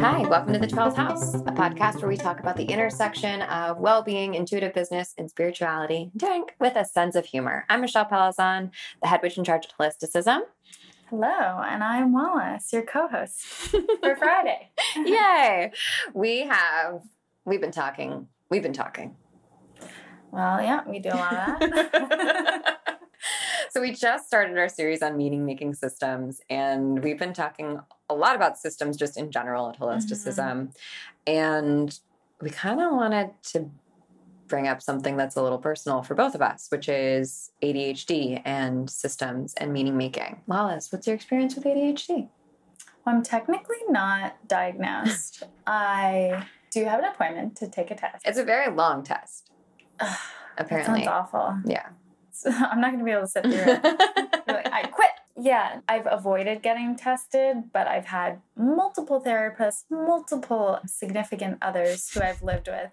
Hi, welcome to The 12th House, a podcast where we talk about the intersection of well-being, intuitive business, and spirituality, doing with a sense of humor. I'm Michelle Palazan, the head witch in charge of Holisticism. Hello, and I'm Wallace, your co-host for Friday. Yay! We've been talking. Well, yeah, we do a lot of that. So we just started our series on meaning making systems, and we've been talking a lot about systems just in general at Holisticism. Mm-hmm. And we kind of wanted to bring up something that's a little personal for both of us, which is ADHD and systems and meaning making. Wallace, what's your experience with ADHD? Well, I'm technically not diagnosed. I do have an appointment to take a test. It's a very long test. Ugh, apparently. That sounds awful. Yeah. So I'm not going to be able to sit through it. Like, I quit. Yeah, I've avoided getting tested, but I've had multiple therapists, multiple significant others who I've lived with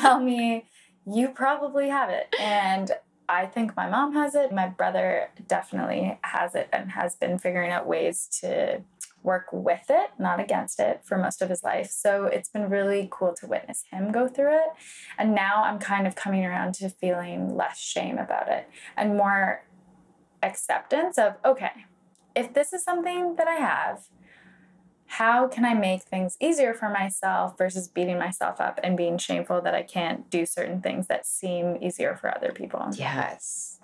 tell me, you probably have it. And I think my mom has it. My brother definitely has it and has been figuring out ways to work with it, not against it, for most of his life. So it's been really cool to witness him go through it. And now I'm kind of coming around to feeling less shame about it and more acceptance of, okay, if this is something that I have, how can I make things easier for myself versus beating myself up and being shameful that I can't do certain things that seem easier for other people? Yes,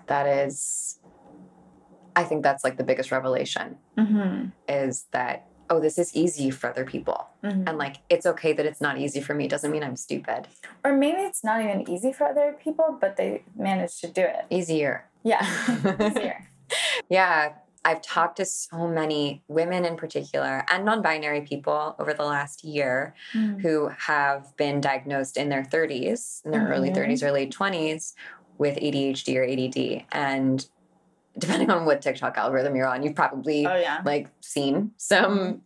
I think that's like the biggest revelation, mm-hmm. is that, oh, this is easy for other people. Mm-hmm. And like, it's okay that it's not easy for me. It doesn't mean I'm stupid. Or maybe it's not even easy for other people, but they manage to do it. Easier. Yeah. Easier. Yeah. I've talked to so many women in particular and non-binary people over the last year, mm-hmm. who have been diagnosed in their 30s, in their mm-hmm. early 30s or late 20s with ADHD or ADD. And depending on what TikTok algorithm you're on, you've probably like seen some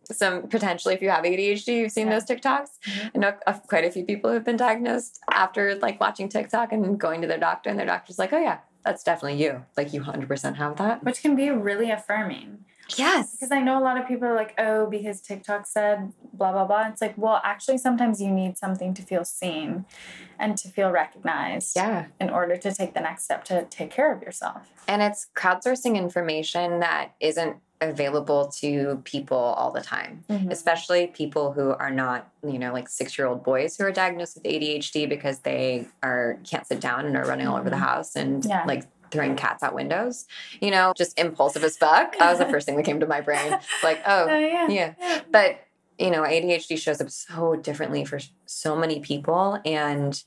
potentially, if you have ADHD, you've seen those TikToks. Mm-hmm. I know quite a few people who've been diagnosed after like watching TikTok and going to their doctor, and their doctor's like, oh yeah, that's definitely you. Like you 100% have that. Which can be really affirming. Yes. Because I know a lot of people are like, oh, because TikTok said blah, blah, blah. It's like, well, actually, sometimes you need something to feel seen and to feel recognized in order to take the next step to take care of yourself. And it's crowdsourcing information that isn't available to people all the time, mm-hmm. especially people who are not, you know, like 6-year-old boys who are diagnosed with ADHD because they can't sit down and are running all over the house and like throwing cats out windows, you know, just impulsive as fuck. That was the first thing that came to my brain. Like, oh yeah. But, you know, ADHD shows up so differently for so many people. And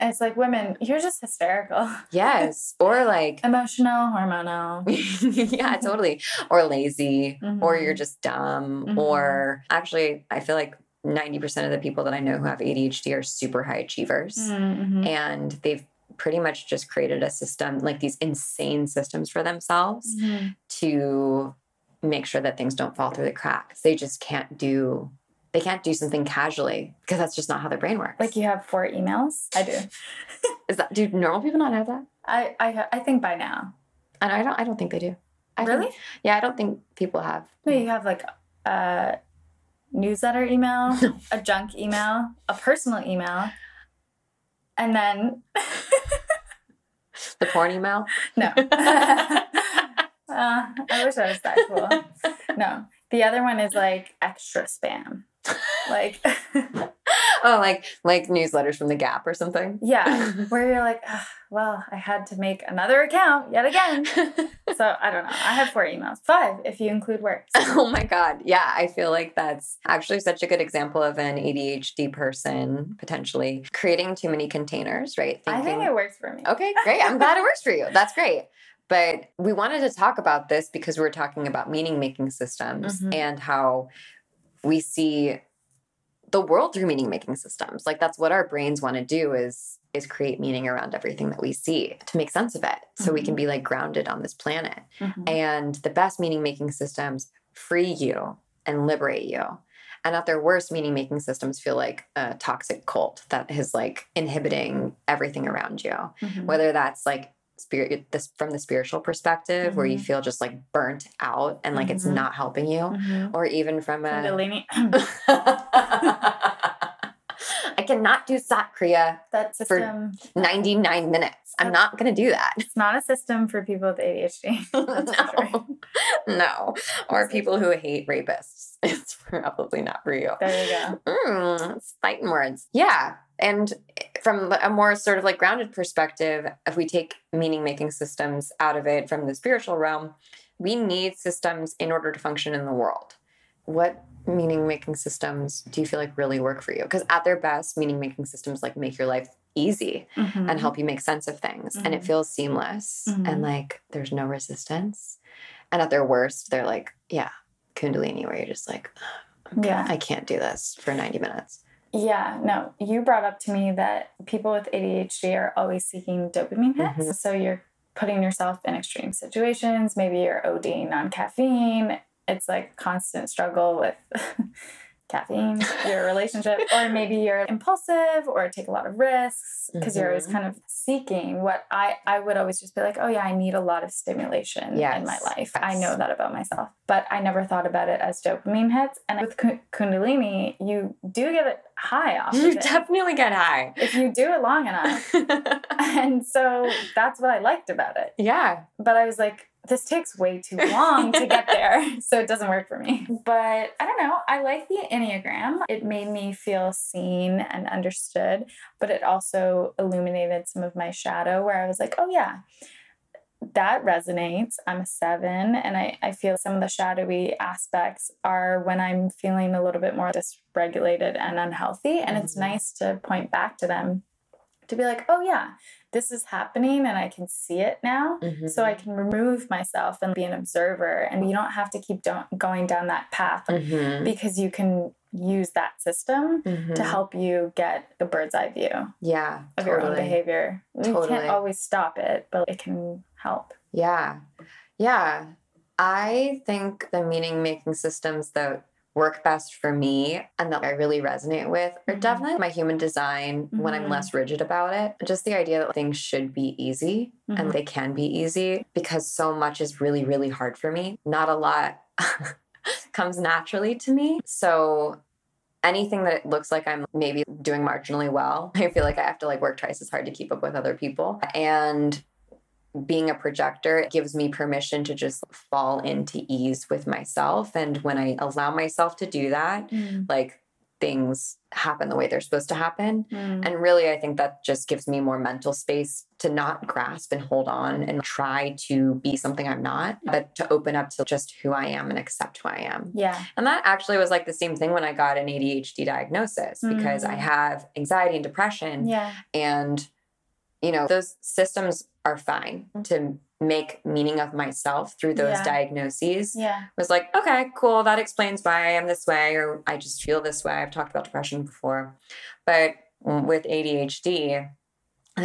it's like, women, you're just hysterical. Yes. Or like emotional, hormonal. Yeah, totally. Or lazy, mm-hmm. or you're just dumb, mm-hmm. or actually I feel like 90% of the people that I know who have ADHD are super high achievers, mm-hmm. and they've pretty much just created a system, like these insane systems for themselves, mm-hmm. to make sure that things don't fall through the cracks. They just can't do something casually because that's just not how their brain works. Like you have 4 emails? I do. Do normal people not have that? I think by now. And I don't think they do. I don't think people have. No, you have like a newsletter email, a junk email, a personal email, and then the porn email? No. I wish I was that cool. No. The other one is like extra spam. Like oh, like newsletters from The Gap or something? Yeah. Where you're like, oh, well, I had to make another account yet again. So I don't know. I have 4 emails. 5 if you include work. Oh my God. Yeah. I feel like that's actually such a good example of an ADHD person potentially creating too many containers, right? I think it works for me. Okay, great. I'm glad it works for you. That's great. But we wanted to talk about this because we were talking about meaning-making systems, mm-hmm. and how we see the world through meaning-making systems. Like that's what our brains want to do is create meaning around everything that we see to make sense of it. So mm-hmm. we can be like grounded on this planet. Mm-hmm. And the best meaning-making systems free you and liberate you. And at their worst, meaning-making systems feel like a toxic cult that is like inhibiting everything around you. Mm-hmm. Whether that's like from the spiritual perspective, mm-hmm. where you feel just like burnt out and like mm-hmm. it's not helping you, mm-hmm. or even from a Kundalini. I cannot do Sat Kriya for 99 minutes. I'm not going to do that. It's not a system for people with ADHD. No. Or people who hate rapists. It's probably not for you. There you go. It's fighting words. Yeah. And from a more sort of like grounded perspective, if we take meaning-making systems out of it from the spiritual realm, we need systems in order to function in the world. What meaning-making systems do you feel like really work for you? Because at their best, meaning-making systems like make your life easy mm-hmm. and help you make sense of things. Mm-hmm. And it feels seamless mm-hmm. and like there's no resistance. And at their worst, they're like, yeah, Kundalini, where you're just like, oh, yeah, I can't do this for 90 minutes. Yeah, no, you brought up to me that people with ADHD are always seeking dopamine hits. Mm-hmm. So you're putting yourself in extreme situations. Maybe you're ODing on caffeine. It's like constant struggle with caffeine, your relationship, or maybe you're impulsive or take a lot of risks because mm-hmm. you're always kind of seeking what I would always just be like, oh yeah, I need a lot of stimulation in my life. Yes. I know that about myself, but I never thought about it as dopamine hits. And with Kundalini, you do get it high off of it. You definitely get high. If you do it long enough. And so that's what I liked about it. Yeah. But I was like, this takes way too long to get there, so it doesn't work for me. But I don't know. I like the Enneagram. It made me feel seen and understood, but it also illuminated some of my shadow where I was like, oh, yeah, that resonates. I'm a 7, and I feel some of the shadowy aspects are when I'm feeling a little bit more dysregulated and unhealthy, and mm-hmm. it's nice to point back to them to be like, oh, yeah, this is happening and I can see it now. Mm-hmm. So I can remove myself and be an observer. And you don't have to keep going down that path mm-hmm. because you can use that system mm-hmm. to help you get the bird's eye view of your own behavior. You can't always stop it, but it can help. Yeah. Yeah. I think the meaning-making systems that work best for me and that I really resonate with are mm-hmm. definitely my human design mm-hmm. when I'm less rigid about it. Just the idea that things should be easy mm-hmm. and they can be easy because so much is really, really hard for me. Not a lot comes naturally to me. So anything that it looks like I'm maybe doing marginally well, I feel like I have to like work twice as hard to keep up with other people. And being a projector, it gives me permission to just fall into ease with myself. And when I allow myself to do that, like things happen the way they're supposed to happen. And really, I think that just gives me more mental space to not grasp and hold on and try to be something I'm not, but to open up to just who I am and accept who I am. Yeah. And that actually was like the same thing when I got an ADHD diagnosis because I have anxiety and depression. Yeah. And, you know, those systems are fine to make meaning of myself through those diagnoses. Yeah. Was like, okay, cool. That explains why I am this way, or I just feel this way. I've talked about depression before, but with ADHD and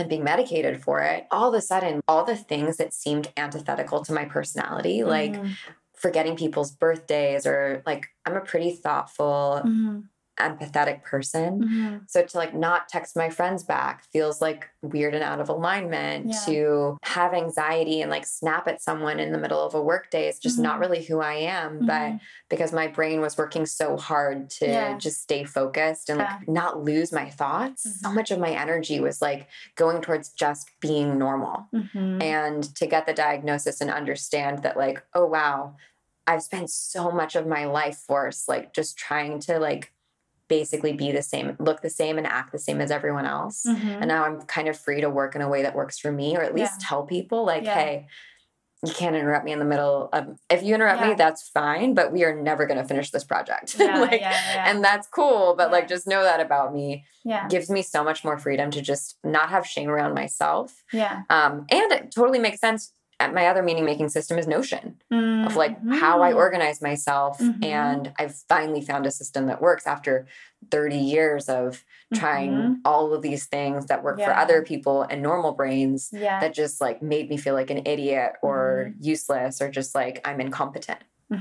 then being medicated for it, all of a sudden, all the things that seemed antithetical to my personality, like forgetting people's birthdays, or like, I'm a pretty thoughtful, empathetic person. So to like not text my friends back feels like weird and out of alignment. To have anxiety and like snap at someone in the middle of a workday is just not really who I am. But because my brain was working so hard to just stay focused and like not lose my thoughts, so much of my energy was like going towards just being normal. And to get the diagnosis and understand that like, oh wow, I've spent so much of my life force like just trying to like basically be the same, look the same, and act the same as everyone else. And now I'm kind of free to work in a way that works for me, or at least tell people like, hey, you can't interrupt me in the middle of, if you interrupt me, that's fine, but we are never going to finish this project. And that's cool. But like, just know that about me. Yeah. Gives me so much more freedom to just not have shame around myself. Yeah. And it totally makes sense. My other meaning-making system is Notion of like how I organize myself. And I've finally found a system that works after 30 years of trying all of these things that work for other people and normal brains that just like made me feel like an idiot or useless or just like I'm incompetent.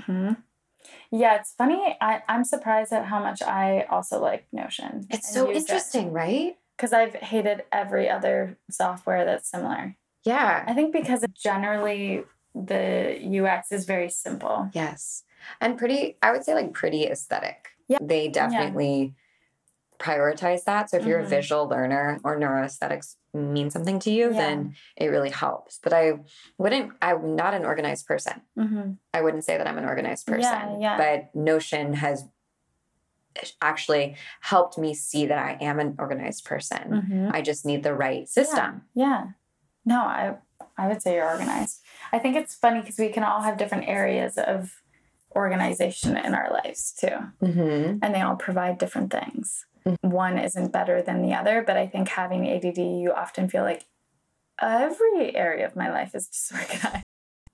Yeah, it's funny. I'm surprised at how much I also like Notion. It's so interesting, right? Because I've hated every other software that's similar. Yeah. I think because generally the UX is very simple. Yes. And pretty, I would say like pretty aesthetic. Yeah. They definitely prioritize that. So if you're a visual learner or neuroaesthetics mean something to you, then it really helps. But I'm not an organized person. Mm-hmm. I wouldn't say that I'm an organized person, but Notion has actually helped me see that I am an organized person. Mm-hmm. I just need the right system. Yeah. No, I would say you're organized. I think it's funny because we can all have different areas of organization in our lives too. Mm-hmm. And they all provide different things. Mm-hmm. One isn't better than the other, but I think having ADD, you often feel like every area of my life is disorganized.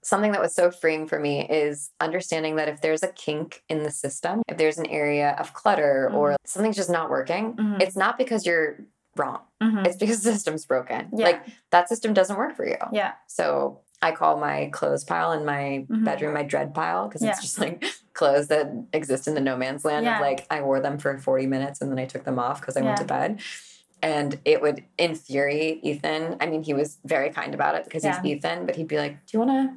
Something that was so freeing for me is understanding that if there's a kink in the system, if there's an area of clutter or something's just not working, it's not because you're wrong. Mm-hmm. It's because the system's broken. Yeah. Like that system doesn't work for you. Yeah. So I call my clothes pile in my bedroom my dread pile because it's just like clothes that exist in the no man's land of like I wore them for 40 minutes and then I took them off because I went to bed. And it would infuriate Ethan. I mean, he was very kind about it because he's Ethan, but he'd be like, do you want to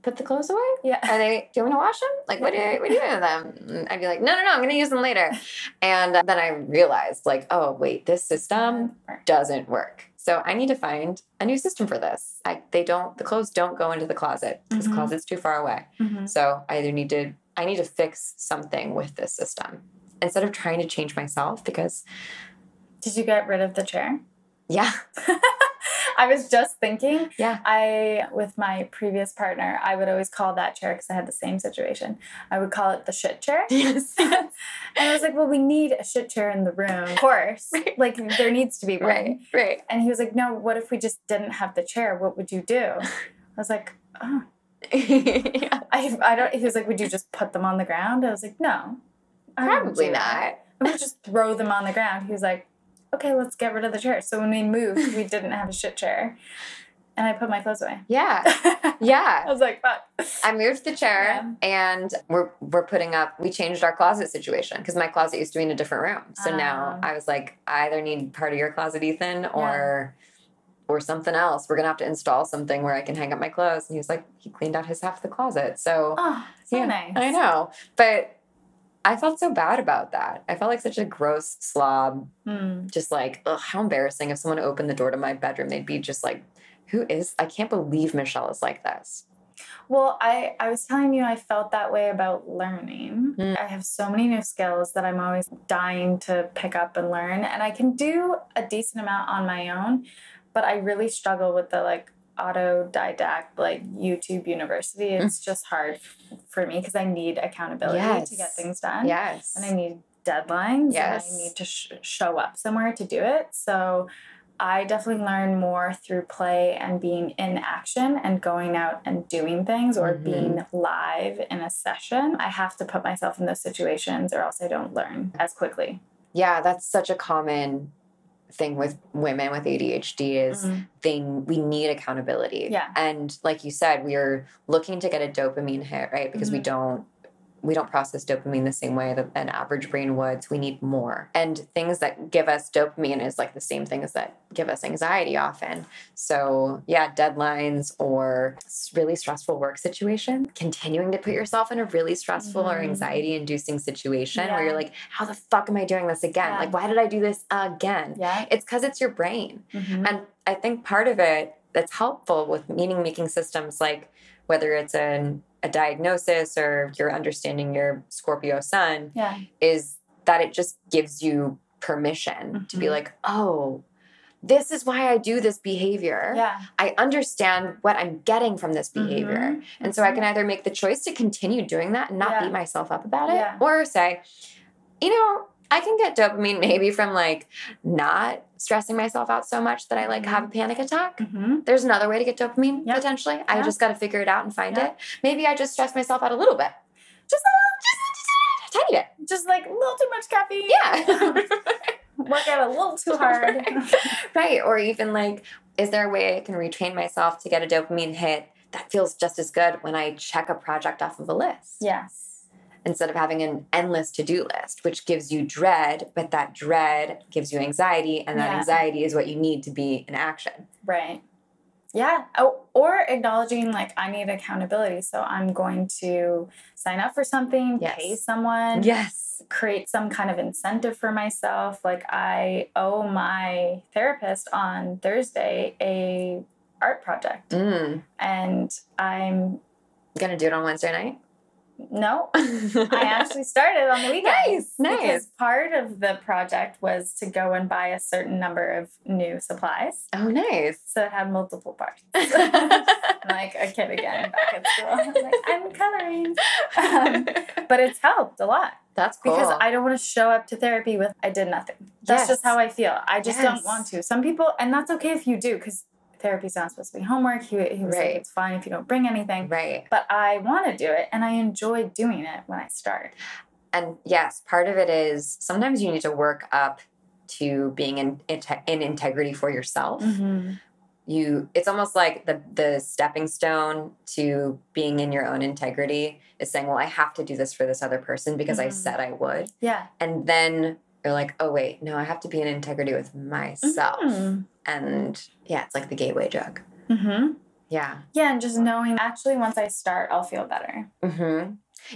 put the clothes away? Yeah. And do you want me to wash them? Like, what do you do with them? And I'd be like, no, I'm going to use them later. And then I realized like, oh, wait, this system doesn't work. So I need to find a new system for this. The clothes don't go into the closet because the closet's too far away. Mm-hmm. So I need to fix something with this system instead of trying to change myself because. Did you get rid of the chair? Yeah. I was just thinking, with my previous partner, I would always call that chair because I had the same situation. I would call it the shit chair. Yes. And I was like, well, we need a shit chair in the room. Of course. Right. Like there needs to be one. Right. And he was like, no, what if we just didn't have the chair? What would you do? I was like, oh. I don't, he was like, would you just put them on the ground? I was like, no. Probably not. I would just throw them on the ground. He was like, okay, let's get rid of the chair. So when we moved, we didn't have a shit chair. And I put my clothes away. Yeah. Yeah. I was like, fuck. I moved the chair and we changed our closet situation because my closet used to be in a different room. So now I was like, I either need part of your closet, Ethan, or something else. We're going to have to install something where I can hang up my clothes. And he was like, he cleaned out his half of the closet. So, nice. I know. But I felt so bad about that. I felt like such a gross slob, just like, ugh, how embarrassing. If someone opened the door to my bedroom, they'd be just like, I can't believe Michelle is like this. Well, I was telling you I felt that way about learning. I have so many new skills that I'm always dying to pick up and learn. And I can do a decent amount on my own, but I really struggle with the like autodidact, like YouTube university. It's just hard for me because I need accountability to get things done. Yes. And I need deadlines. Yes. And I need to show up somewhere to do it. So I definitely learn more through play and being in action and going out and doing things or being live in a session. I have to put myself in those situations or else I don't learn as quickly. Yeah, that's such a common thing with women with ADHD is we need accountability. Yeah. And like you said, we're looking to get a dopamine hit, right? Because we don't process dopamine the same way that an average brain would. So we need more. And things that give us dopamine is like the same things that give us anxiety often. So yeah, deadlines or really stressful work situation, continuing to put yourself in a really stressful or anxiety inducing situation where you're like, how the fuck am I doing this again? Yeah. Like, why did I do this again? Yeah. It's because it's your brain. Mm-hmm. And I think part of it that's helpful with meaning-making systems, like whether it's a diagnosis or you're understanding your Scorpio sun is that it just gives you permission to be like, oh, this is why I do this behavior. Yeah. I understand what I'm getting from this behavior. And so I can either make the choice to continue doing that and not beat myself up about it or say, you know, I can get dopamine maybe from like not stressing myself out so much that I like have a panic attack. Mm-hmm. There's another way to get dopamine potentially. Yeah. I just got to figure it out and find it. Maybe I just stress myself out a little bit. Just a tiny bit. Just like a little too much caffeine. Yeah. Work out a little too hard. Right. Or even like, is there a way I can retrain myself to get a dopamine hit that feels just as good when I check a project off of a list? Yes. Instead of having an endless to-do list, which gives you dread, but that dread gives you anxiety, and that anxiety is what you need to be in action. Right. Yeah. Or acknowledging like I need accountability. So I'm going to sign up for something, yes. pay someone, yes, create some kind of incentive for myself. Like I owe my therapist on Thursday a art project and I'm going to do it on Wednesday night. No, I actually started on the weekend. Nice. Because part of the project was to go and buy a certain number of new supplies. Oh, nice. So it had multiple parts. I'm like a kid again back at school. I'm like, I'm coloring. But it's helped a lot. That's cool. Because I don't want to show up to therapy with, I did nothing. That's yes. just how I feel. I just yes. don't want to. Some people, and that's okay if you do, because therapy's not supposed to be homework. He was right. like, it's fine if you don't bring anything. Right. But I want to do it, and I enjoy doing it when I start. And yes, part of it is sometimes you need to work up to being in integrity for yourself. Mm-hmm. It's almost like the stepping stone to being in your own integrity is saying, well, I have to do this for this other person because mm-hmm. I said I would. Yeah. And then you're like, oh, wait, no, I have to be in integrity with myself. Mm-hmm. And yeah, it's like the gateway drug. Mm-hmm. Yeah. Yeah, and just knowing, actually, once I start, I'll feel better. Mm-hmm.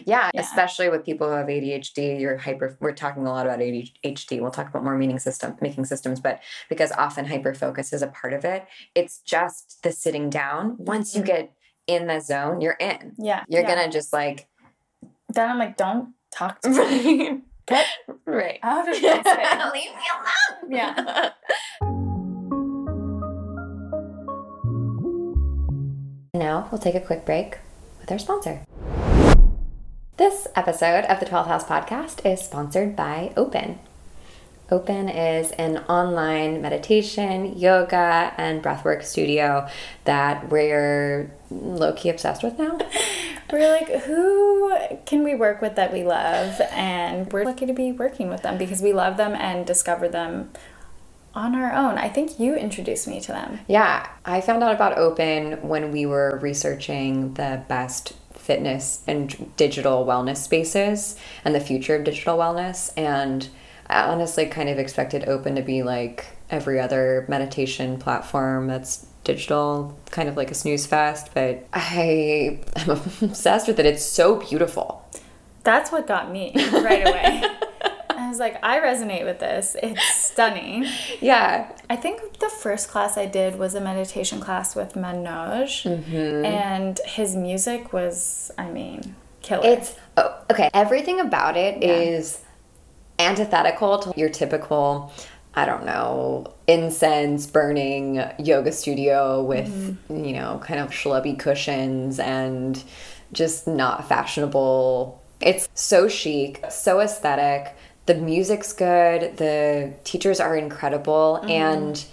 Yeah, yeah, especially with people who have ADHD, we're talking a lot about ADHD. We'll talk about more making systems, but because often hyperfocus is a part of it, it's just the sitting down. Once you get in the zone, you're in. Yeah. You're going to just like... Then I'm like, don't talk to me. Get right out of this. Leave me alone. Yeah. Now we'll take a quick break with our sponsor. This episode of the 12th House Podcast is sponsored by Open. Open is an online meditation, yoga, and breathwork studio that we're low-key obsessed with now. We're like, who can we work with that we love? And we're lucky to be working with them because we love them and discover them on our own. I think you introduced me to them. Yeah. I found out about Open when we were researching the best fitness and digital wellness spaces and the future of digital wellness. And I honestly kind of expected Open to be like every other meditation platform that's digital, kind of like a snooze fest, but I am obsessed with it. It's so beautiful. That's what got me right away. I was like, I resonate with this. It's stunning. Yeah. I think the first class I did was a meditation class with Manoj, mm-hmm. and his music was, I mean, killer. Everything about it is antithetical to your typical, I don't know, incense burning yoga studio with, mm-hmm. you know, kind of schlubby cushions and just not fashionable. It's so chic, so aesthetic. The music's good. The teachers are incredible. Mm-hmm. And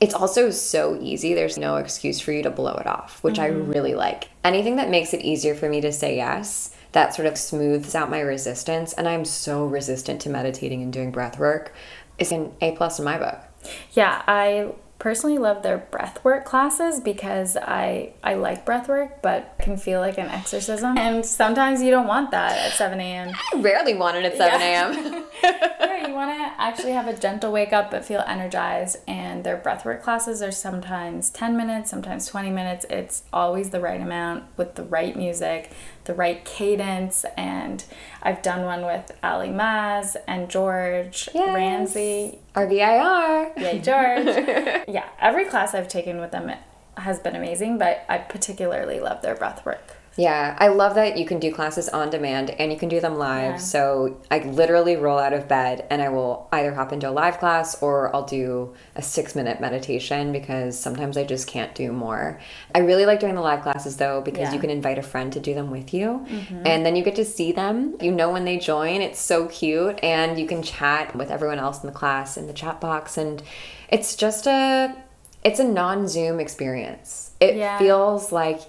it's also so easy. There's no excuse for you to blow it off, which mm-hmm. I really like. Anything that makes it easier for me to say yes, that sort of smooths out my resistance. And I'm so resistant to meditating and doing breath work. It's an A+ in my book. Yeah, I personally love their breathwork classes because I like breathwork, but can feel like an exorcism. And sometimes you don't want that at 7 a.m. I rarely want it at 7 a.m. Yeah, you want to actually have a gentle wake up but feel energized. And their breathwork classes are sometimes 10 minutes, sometimes 20 minutes. It's always the right amount with the right music, the right cadence. And I've done one with Ali Maz and George Ramsey. RVIR. Yay, George. Yeah, every class I've taken with them has been amazing, but I particularly love their breath work. Yeah, I love that you can do classes on demand and you can do them live. Yeah. So I literally roll out of bed and I will either hop into a live class or I'll do a 6-minute meditation because sometimes I just can't do more. I really like doing the live classes though because you can invite a friend to do them with you mm-hmm. and then you get to see them. You know when they join. It's so cute and you can chat with everyone else in the class in the chat box and it's just a non-Zoom experience. It feels like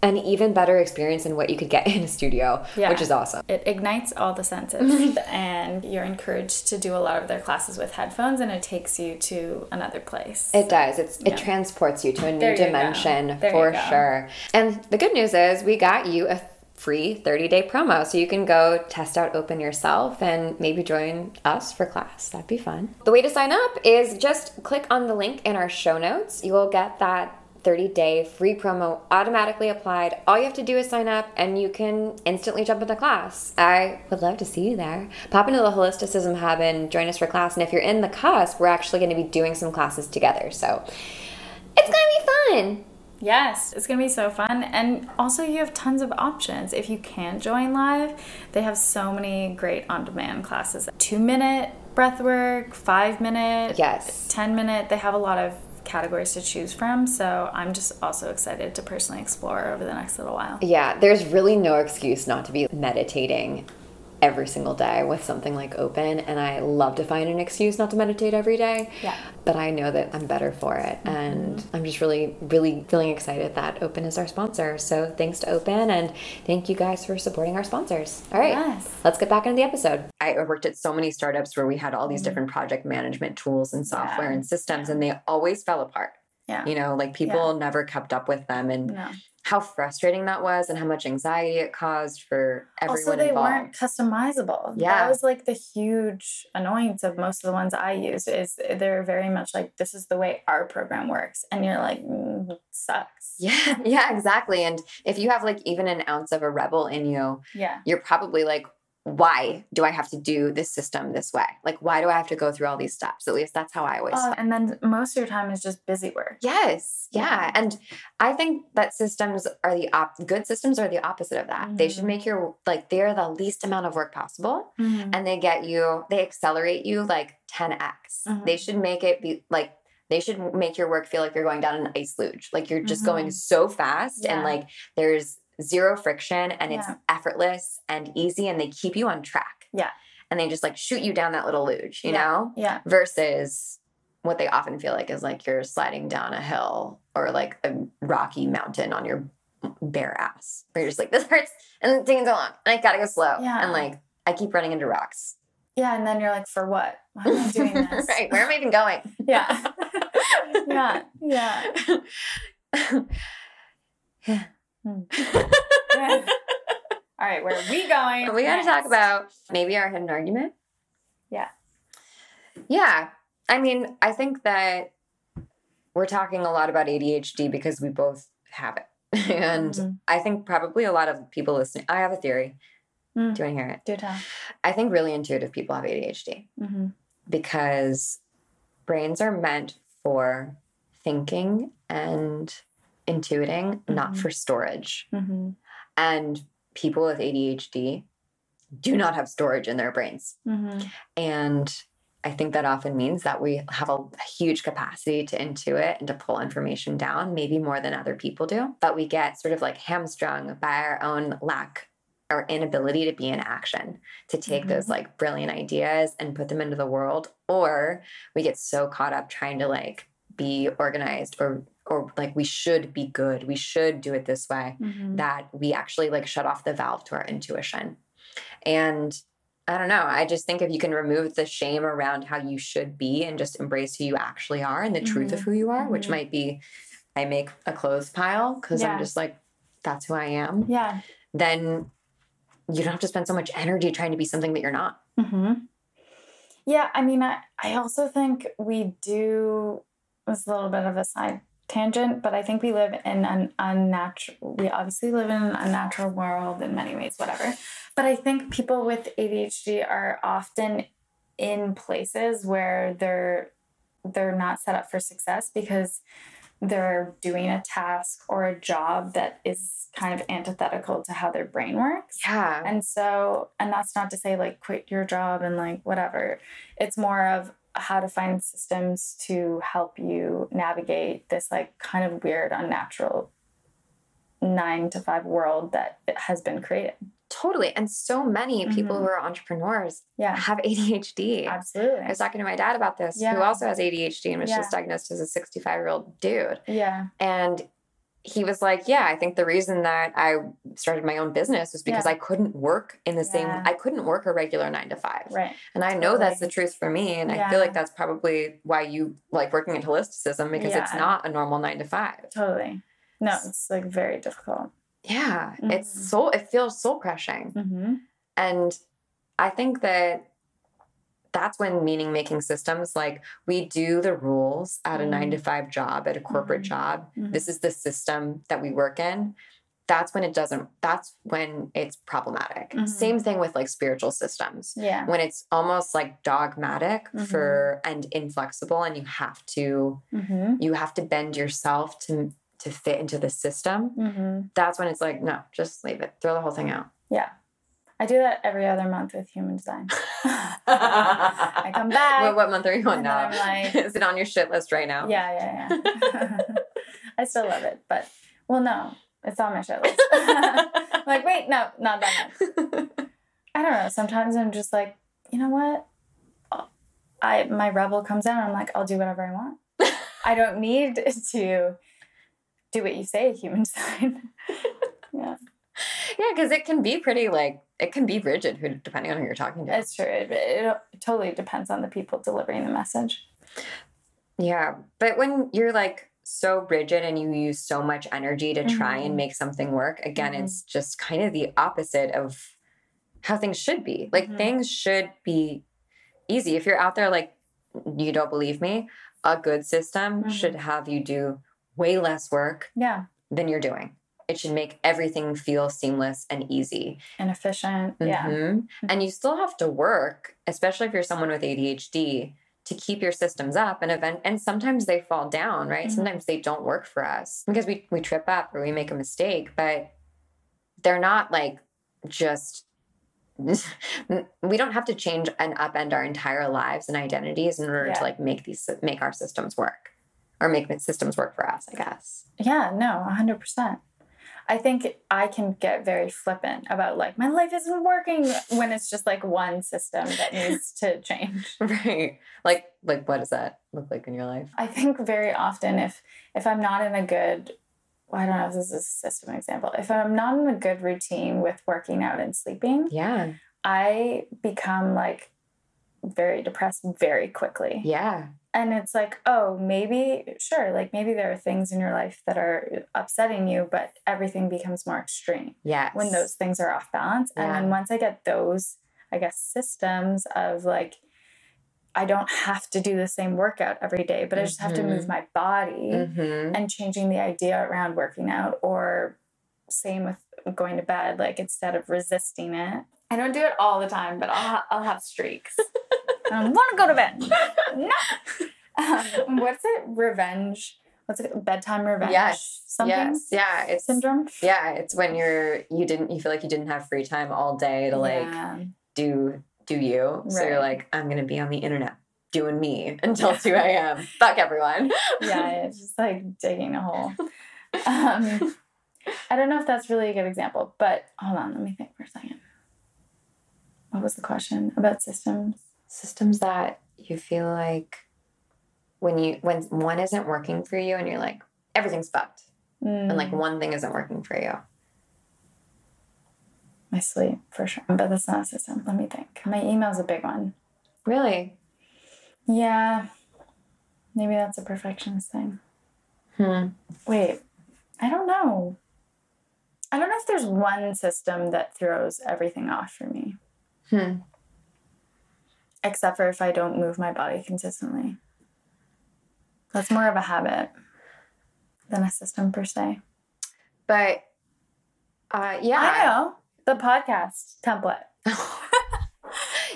an even better experience than what you could get in a studio, which is awesome. It ignites all the senses, and you're encouraged to do a lot of their classes with headphones, and it takes you to another place. It does. It transports you to a new dimension for sure. And the good news is we got you a free 30-day promo, so you can go test out Open yourself and maybe join us for class. That'd be fun. The way to sign up is just click on the link in our show notes. You will get that 30-day free promo automatically applied. All you have to do is sign up and you can instantly jump into class. I would love to see you there. Pop into the Holisticism Hub and join us for class. And if you're in the cusp, we're actually going to be doing some classes together. So it's going to be fun. Yes, it's going to be so fun. And also you have tons of options. If you can't join live, they have so many great on-demand classes. 2-minute breathwork, 5-minute, yes, 10-minute. They have a lot of categories to choose from, so I'm just also excited to personally explore over the next little while. Yeah, there's really no excuse not to be meditating every single day with something like Open, and I love to find an excuse not to meditate every day. Yeah. But I know that I'm better for it, mm-hmm, and I'm just really, really feeling excited that Open is our sponsor. So thanks to Open, and thank you guys for supporting our sponsors. All right, yes, let's get back into the episode. I worked at so many startups where we had all these, mm-hmm, different project management tools and software, yeah, and systems, yeah, and they always fell apart. Yeah. You know, like people, yeah, never kept up with them, and no, how frustrating that was and how much anxiety it caused for everyone involved. Also, they weren't customizable. Yeah. That was like the huge annoyance of most of the ones I used, is they're very much like, this is the way our program works. And you're like, it sucks. Yeah. Yeah, exactly. And if you have like even an ounce of a rebel in you, yeah, you're probably like, why do I have to do this system this way? Like, why do I have to go through all these steps? At least that's how I always felt. And then most of your time is just busy work. Yes. Yeah. And I think that systems are good systems are the opposite of that. Mm-hmm. They should make they're the least amount of work possible, mm-hmm, and they accelerate you like 10X. Mm-hmm. They should make it be like, they should make your work feel like you're going down an ice luge. Like you're just, mm-hmm, going so fast, yeah, and like there's zero friction, and yeah, it's effortless and easy, and they keep you on track. Yeah. And they just like shoot you down that little luge, you, yeah, know? Yeah. Versus what they often feel like is like you're sliding down a hill or like a rocky mountain on your bare ass. Where you're just like, this hurts and it's taking so long and I gotta go slow. Yeah. And like, I keep running into rocks. Yeah. And then you're like, for what? Why am I doing this? Right. Where am I even going? Yeah. Yeah. Yeah. Yeah. All right, where are we going? We got to talk about maybe our hidden argument. Yeah. Yeah. I mean, I think that we're talking a lot about ADHD because we both have it. And mm-hmm, I think probably a lot of people listening, I have a theory. Mm. Do you want to hear it? Do tell. I think really intuitive people have ADHD, mm-hmm, because brains are meant for thinking and intuiting, mm-hmm, not for storage. Mm-hmm. And people with ADHD do not have storage in their brains. Mm-hmm. And I think that often means that we have a huge capacity to intuit and to pull information down, maybe more than other people do. But we get sort of like hamstrung by our own lack or inability to be in action, to take, mm-hmm, those like brilliant ideas and put them into the world. Or we get so caught up trying to like be organized or like we should be good, we should do it this way, mm-hmm, that we actually like shut off the valve to our intuition. And I don't know, I just think if you can remove the shame around how you should be and just embrace who you actually are and the, mm-hmm, truth of who you are, mm-hmm, which might be, I make a clothes pile because, yeah, I'm just like, that's who I am. Yeah. Then you don't have to spend so much energy trying to be something that you're not. Mm-hmm. Yeah. I mean, I also think we do, it's a little bit of a side tangent, but I think we live in an unnatural, we obviously live in an unnatural world in many ways, whatever. But I think people with ADHD are often in places where they're not set up for success because they're doing a task or a job that is kind of antithetical to how their brain works. Yeah. And so, and that's not to say like quit your job and like whatever. It's more of how to find systems to help you navigate this like kind of weird, unnatural 9-to-5 world that has been created. Totally. And so many, mm-hmm, people who are entrepreneurs, yeah, have ADHD. Absolutely. I was talking to my dad about this, yeah, who also has ADHD and was, yeah, just diagnosed as a 65-year-old dude. Yeah. And he was like, yeah, I think the reason that I started my own business was because, yeah, I couldn't work in the, yeah, same, I couldn't work a regular 9-to-5. Right. And I know, totally, that's the truth for me. And, yeah, I feel like that's probably why you like working in Holisticism, because, yeah, it's not a normal 9-to-5. Totally. No, it's like very difficult. Yeah. Mm-hmm. It feels soul crushing. Mm-hmm. And I think that that's when meaning making systems, like we do the rules at a 9 to 5 job, at a corporate job. This is the system that we work in. That's when it doesn't, that's when it's problematic. Same thing with like spiritual systems. Yeah. When it's almost like dogmatic for, and inflexible, and you have to bend yourself to fit into the system. That's when it's like, no, just leave it. Throw the whole thing out. Yeah. I do that every other month with Human Design. I come back. What month are you on now? Like, is it on your shit list right now? Yeah. I still love it, but it's on my shit list. I'm like, wait, no, not that much. I don't know. Sometimes I'm just like, you know what? My rebel comes out and I'm like, I'll do whatever I want. I don't need to do what you say, Human Design. Yeah. Yeah, because it can be pretty, like, it can be rigid depending on who you're talking to. That's true. It totally depends on the people delivering the message. Yeah. But when you're like so rigid and you use so much energy to try and make something work, again, it's just kind of the opposite of how things should be. Like things should be easy. If you're out there like, you don't believe me, a good system should have you do way less work than you're doing. It should make everything feel seamless and easy. And efficient. Yeah. And you still have to work, especially if you're someone with ADHD, to keep your systems up. And sometimes they fall down, right? Sometimes they don't work for us because we trip up or we make a mistake, but they're not like just... we don't have to change and upend our entire lives and identities in order to like make our systems work or make systems work for us, I guess. Yeah, no, 100%. I think I can get very flippant about like, my life isn't working when it's just like one system that needs to change. Right. Like what does that look like in your life? I think very often if I'm not in a good, well, I don't know if this is a system example. If I'm not in a good routine with working out and sleeping, I become like very depressed very quickly. Yeah. And it's like, oh, maybe there are things in your life that are upsetting you, but everything becomes more extreme when those things are off balance. Yeah. And then once I get those, I guess, systems of like, I don't have to do the same workout every day, but I just have to move my body and changing the idea around working out, or same with going to bed, like instead of resisting it. I don't do it all the time, but I'll have streaks. I don't want to go to bed. No. What's it? Revenge. What's it? Bedtime revenge. Yes. Something. Yes. Yeah. It's syndrome. Yeah. It's when you feel like you didn't have free time all day to like do you. Right. So you're like, I'm going to be on the internet doing me until 2 a.m. Fuck everyone. Yeah. It's just like digging a hole. I don't know if that's really a good example, but hold on. Let me think for a second. What was the question about systems? Systems that you feel like when one isn't working for you and you're like, everything's fucked. And like one thing isn't working for you. My sleep, for sure. But that's not a system. Let me think. My email's a big one. Really? Yeah. Maybe that's a perfectionist thing. Wait. I don't know. I don't know if there's one system that throws everything off for me. Except for if I don't move my body consistently. That's more of a habit than a system per se. But, yeah. I know. The podcast template.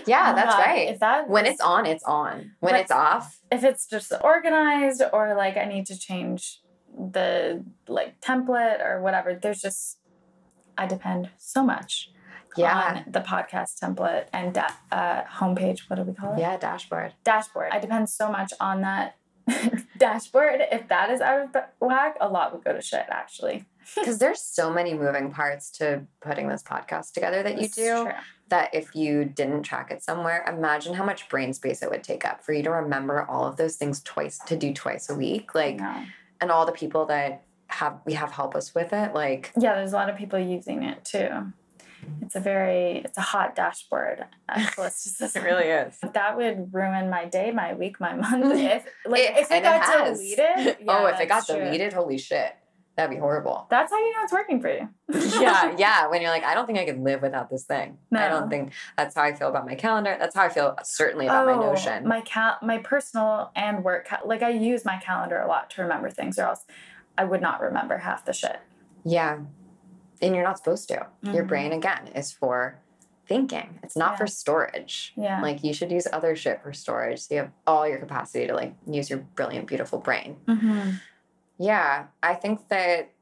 Yeah, that's right. If that, when it's on, it's on. When it's off. If it's just organized or, like, I need to change the, like, template or whatever. There's just... I depend so much on the podcast template and homepage. What do we call it? Yeah, dashboard. I depend so much on that dashboard. If that is out of whack, a lot would go to shit, actually. Because there's so many moving parts to putting this podcast together that this you do. True. That if you didn't track it somewhere, imagine how much brain space it would take up for you to remember all of those things twice a week. Like, and all the people that we have help us with it. Like, yeah, there's a lot of people using it too. It's a hot dashboard. It really is. That would ruin my day, my week, my month. If it got deleted. If it got deleted, holy shit. That'd be horrible. That's how you know it's working for you. Yeah. When you're like, I don't think I could live without this thing. No. I don't think. That's how I feel about my calendar. That's how I feel certainly about my Notion. My personal and work. Like I use my calendar a lot to remember things, or else I would not remember half the shit. Yeah. And you're not supposed to. Mm-hmm. Your brain, again, is for thinking. It's not for storage. Yeah. Like you should use other shit for storage. So you have all your capacity to like use your brilliant, beautiful brain. Mm-hmm. Yeah, I think that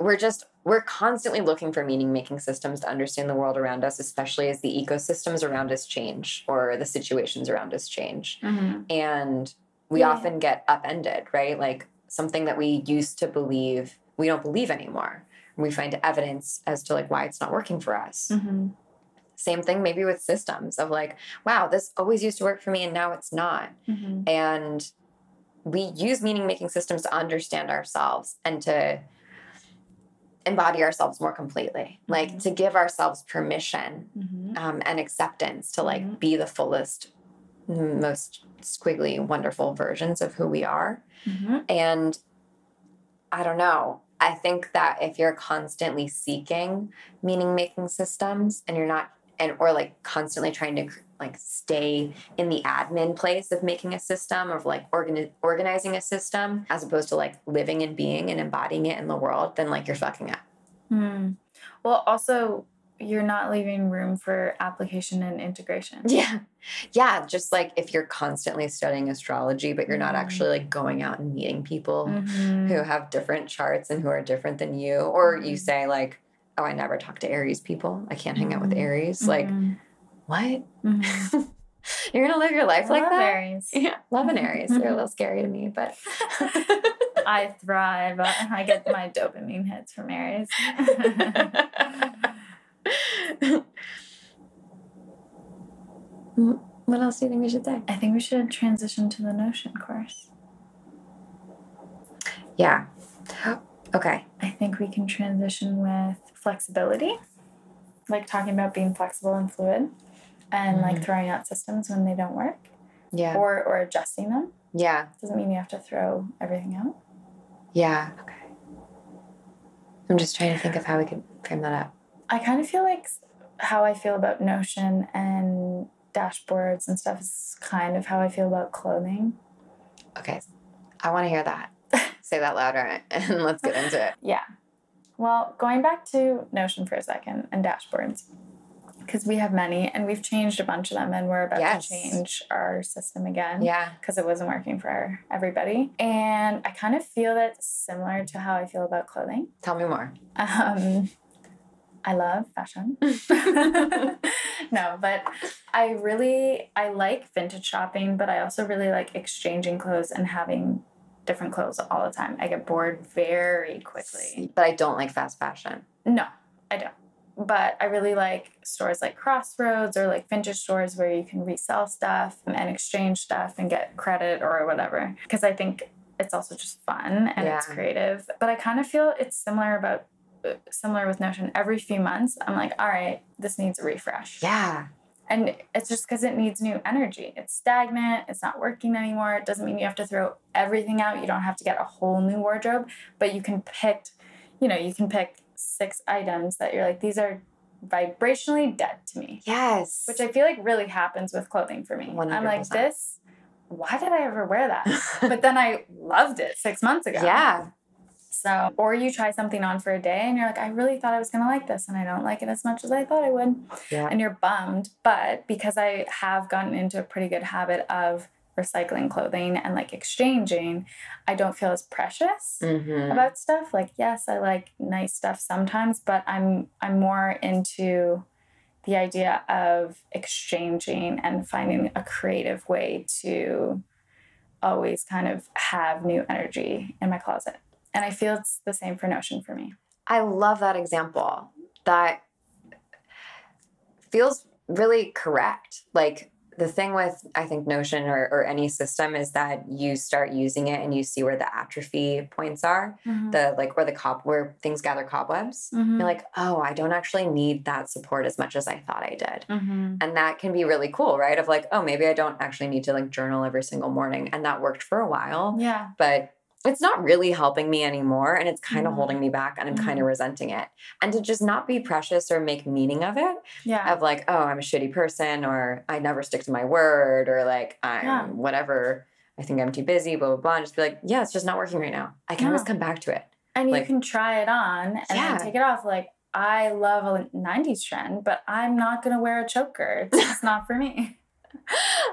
we're constantly looking for meaning-making systems to understand the world around us, especially as the ecosystems around us change or the situations around us change. Mm-hmm. And we often get upended, right? Like something that we used to believe, we don't believe anymore. We find evidence as to like why it's not working for us. Mm-hmm. Same thing maybe with systems of like, wow, this always used to work for me and now it's not. Mm-hmm. And we use meaning-making systems to understand ourselves and to embody ourselves more completely, mm-hmm. like to give ourselves permission mm-hmm. And acceptance to like mm-hmm. be the fullest, most squiggly, wonderful versions of who we are. Mm-hmm. And I don't know. I think that if you're constantly seeking meaning-making systems and you're not, and or like constantly trying to like stay in the admin place of making a system of like organizing a system as opposed to like living and being and embodying it in the world, then like you're fucking up. Mm. Well, also you're not leaving room for application and integration. Yeah. Yeah. Just like if you're constantly studying astrology, but you're not actually like going out and meeting people mm-hmm. who have different charts and who are different than you, or you say like, oh, I never talk to Aries people. I can't hang out with Aries. Mm-hmm. Like, what? Mm-hmm. You're going to live your life I like love that? Aries. Yeah. Love an Aries. They're a little scary to me, but. I thrive. I get my dopamine hits from Aries. What else do you think we should say? I think we should transition to the Notion course. Yeah. Okay. I think we can transition with flexibility, like talking about being flexible and fluid and like throwing out systems when they don't work. Yeah. Or adjusting them. Yeah. Doesn't mean you have to throw everything out. Yeah. Okay. I'm just trying to think of how we could frame that up. I kind of feel like how I feel about Notion and dashboards and stuff is kind of how I feel about clothing. Okay. I want to hear that. Say that louder and let's get into it. Yeah. Well, going back to Notion for a second and dashboards, because we have many and we've changed a bunch of them and we're about to change our system again. Yeah. Because it wasn't working for everybody. And I kind of feel that's similar to how I feel about clothing. Tell me more. I love fashion. No, but I like vintage shopping, but I also really like exchanging clothes and having different clothes all the time. I get bored very quickly. But I don't like fast fashion. No, I don't. But I really like stores like Crossroads or like vintage stores where you can resell stuff and exchange stuff and get credit or whatever. Because I think it's also just fun and it's creative. But I kind of feel it's similar with Notion. Every few months, I'm like, all right, this needs a refresh. Yeah. And it's just because it needs new energy. It's stagnant. It's not working anymore. It doesn't mean you have to throw everything out. You don't have to get a whole new wardrobe, but you can pick six items that you're like, these are vibrationally dead to me. Yes. Which I feel like really happens with clothing for me. 100%. I'm like, this, why did I ever wear that? But then I loved it 6 months ago. Yeah. So, or you try something on for a day and you're like, I really thought I was going to like this and I don't like it as much as I thought I would. Yeah. And you're bummed. But because I have gotten into a pretty good habit of recycling clothing and like exchanging, I don't feel as precious about stuff. Like, yes, I like nice stuff sometimes, but I'm more into the idea of exchanging and finding a creative way to always kind of have new energy in my closet. And I feel it's the same for Notion for me. I love that example. That feels really correct. Like the thing with, I think, Notion or any system is that you start using it and you see where the atrophy points are, where things gather cobwebs. Mm-hmm. You're like, oh, I don't actually need that support as much as I thought I did. Mm-hmm. And that can be really cool, right? Of like, oh, maybe I don't actually need to like journal every single morning. And that worked for a while. Yeah. But it's not really helping me anymore. And it's kind of holding me back, and I'm kind of resenting it. And to just not be precious or make meaning of it, of like, oh, I'm a shitty person, or I never stick to my word, or like, I'm whatever, I think I'm too busy, blah, blah, blah. And just be like, yeah, it's just not working right now. I can always come back to it. And like, you can try it on and then take it off. Like, I love a 90s trend, but I'm not going to wear a choker. It's just not for me.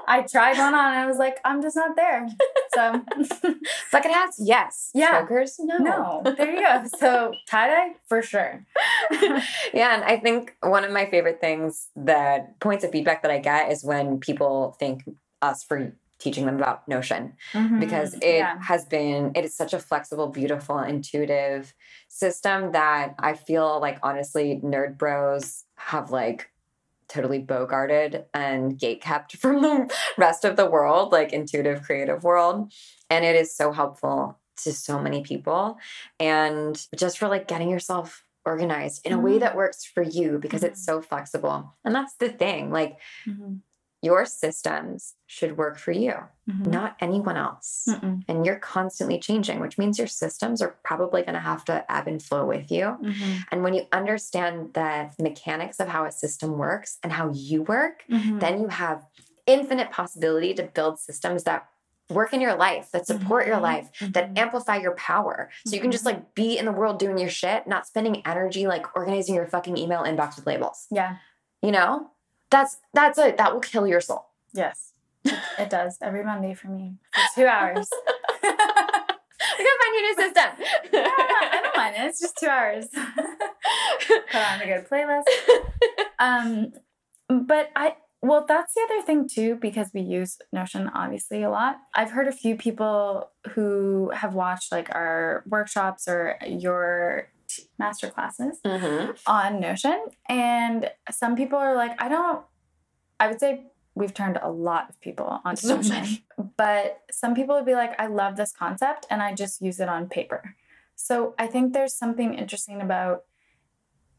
I tried one on and I was like, I'm just not there. So bucket hats, yes. Yeah. Chokers, no. There you go. So tie-dye, for sure. Yeah. And I think one of my favorite things, that points of feedback that I get, is when people thank us for teaching them about Notion, because it is such a flexible, beautiful, intuitive system that I feel like, honestly, nerd bros have like totally bogarted and gatekept from the rest of the world, like intuitive, creative world. And it is so helpful to so many people. And just for like getting yourself organized in a way that works for you, because it's so flexible. And that's the thing, like your systems should work for you, not anyone else. And you're constantly changing, which means your systems are probably going to ebb and flow with you. And when you understand the mechanics of how a system works and how you work, then you have infinite possibility to build systems that work in your life, that support your life, that amplify your power. So you can just like be in the world doing your shit, not spending energy, like organizing your fucking email inbox with labels. Yeah. You know? That's it. That will kill your soul. Yes, it does. Every Monday for me, for 2 hours. We gotta find your new system. Yeah, I don't mind it. It's just 2 hours. Put on a good playlist. But that's the other thing too, because we use Notion obviously a lot. I've heard a few people who have watched like our workshops or your master classes on Notion, and some people are like, I would say we've turned a lot of people onto Notion, but some people would be like, I love this concept and I just use it on paper. So I think there's something interesting about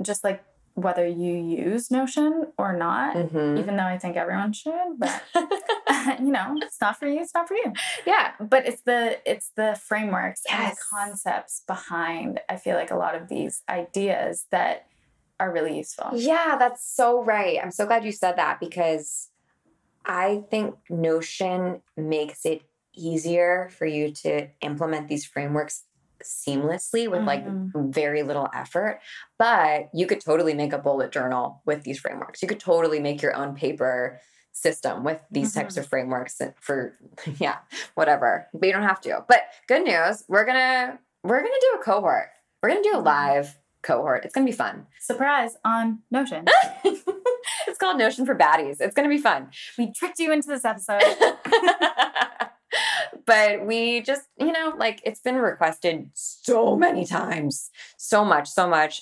just like whether you use Notion or not, even though I think everyone should, but it's not for you. It's not for you. Yeah. But it's the frameworks and the concepts behind, I feel like, a lot of these ideas that are really useful. Yeah, that's so right. I'm so glad you said that, because I think Notion makes it easier for you to implement these frameworks seamlessly with like very little effort. But you could totally make a bullet journal with these frameworks. You could totally make your own paper system with these types of frameworks for whatever. But you don't have to. But good news, we're gonna do a cohort. We're gonna do a live cohort. It's gonna be fun. Surprise on Notion. It's called Notion for Baddies. It's gonna be fun. We tricked you into this episode. But we just, it's been requested so many times, so much.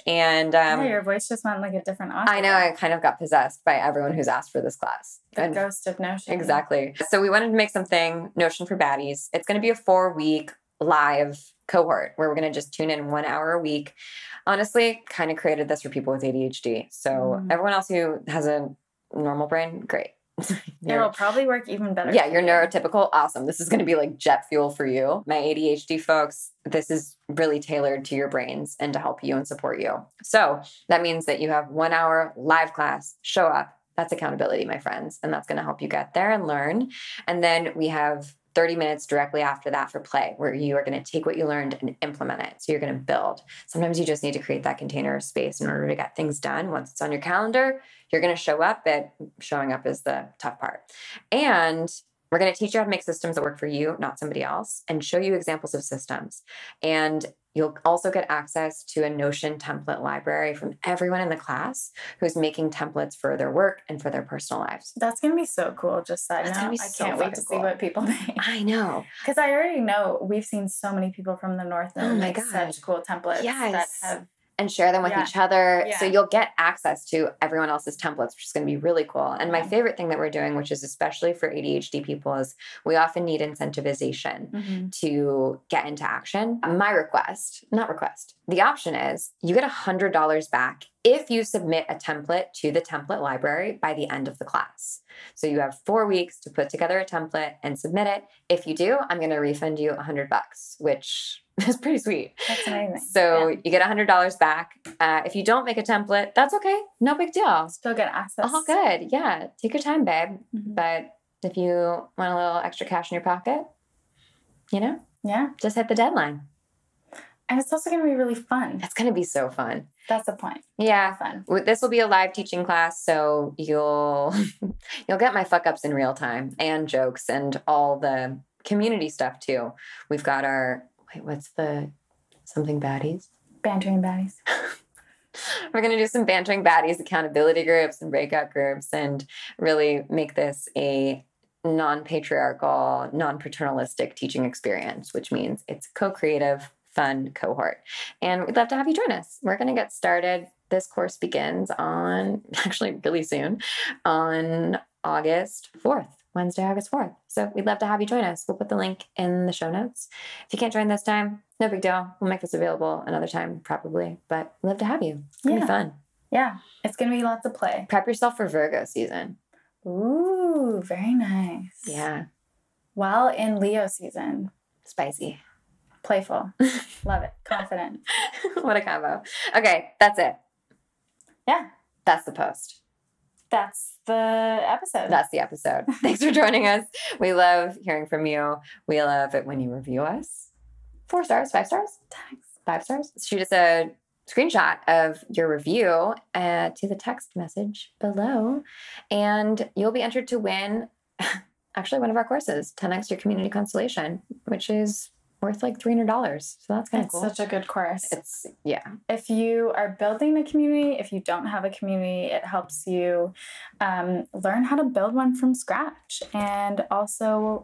And your voice just went like a different author. I know. I kind of got possessed by everyone who's asked for this class. The ghost of Notion. Exactly. So we wanted to make something, Notion for Baddies. It's going to be a 4-week live cohort where we're going to just tune in 1 hour a week. Honestly, kind of created this for people with ADHD. So everyone else who has a normal brain, great. It'll probably work even better. Yeah, you're neurotypical. Awesome. This is going to be like jet fuel for you. My ADHD folks, this is really tailored to your brains and to help you and support you. So that means that you have 1 hour live class, show up. That's accountability, my friends. And that's going to help you get there and learn. And then we have 30 minutes directly after that for play, where you are going to take what you learned and implement it. So you're going to build. Sometimes you just need to create that container of space in order to get things done. Once it's on your calendar, you're going to show up, but showing up is the tough part. And we're going to teach you how to make systems that work for you, not somebody else, and show you examples of systems. And you'll also get access to a Notion template library from everyone in the class who's making templates for their work and for their personal lives. That's going to be so cool. Just side note, I can't wait to see what people make. I know. Because I already know we've seen so many people from the North that make such cool templates that have and share them with each other. Yeah. So you'll get access to everyone else's templates, which is going to be really cool. And my favorite thing that we're doing, which is especially for ADHD people, is we often need incentivization to get into action. My request, not request, the option is you get $100 back if you submit a template to the template library by the end of the class. So you have 4 weeks to put together a template and submit it. If you do, I'm going to refund you $100, which is pretty sweet. That's amazing. So you get $100 back. If you don't make a template, that's okay. No big deal. Still get access. All good. Yeah. Take your time, babe. Mm-hmm. But if you want a little extra cash in your pocket, you know, just hit the deadline. And it's also going to be really fun. It's going to be so fun. That's the point. Yeah. Fun. This will be a live teaching class, so you'll get my fuck ups in real time and jokes and all the community stuff too. We've got our, what's the something baddies? Bantering baddies. We're going to do some bantering baddies, accountability groups and breakout groups, and really make this a non-patriarchal, non-paternalistic teaching experience, which means it's co-creative, fun cohort. And we'd love to have you join us. We're going to get started. This course begins really soon, on August 4th, Wednesday, August 4th. So we'd love to have you join us. We'll put the link in the show notes. If you can't join this time, no big deal. We'll make this available another time probably, but we'd love to have you. It's going to be fun. Yeah. It's going to be lots of play. Prep yourself for Virgo season. Ooh, very nice. Yeah. Well, in Leo season. Spicy. Playful. Love it. Confident. What a combo. Okay. That's it. Yeah. That's the post. That's the episode. That's the episode. Thanks for joining us. We love hearing from you. We love it when you review us. 4 stars, 5 stars, 10x, 5 stars. Shoot us a screenshot of your review to the text message below, and you'll be entered to win actually one of our courses, 10x Your Community Constellation, which is worth like $300. So that's kind of cool. It's such a good course. It's if you are building a community, if you don't have a community, it helps you learn how to build one from scratch. And also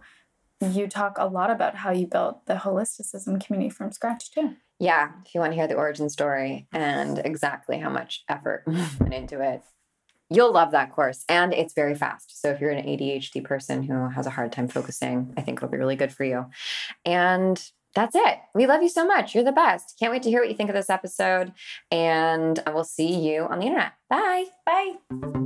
you talk a lot about how you built the Holisticism community from scratch too. Yeah. If you want to hear the origin story and exactly how much effort went into it, you'll love that course. And it's very fast. So if you're an ADHD person who has a hard time focusing, I think it'll be really good for you. And that's it. We love you so much. You're the best. Can't wait to hear what you think of this episode. And we'll see you on the internet. Bye. Bye.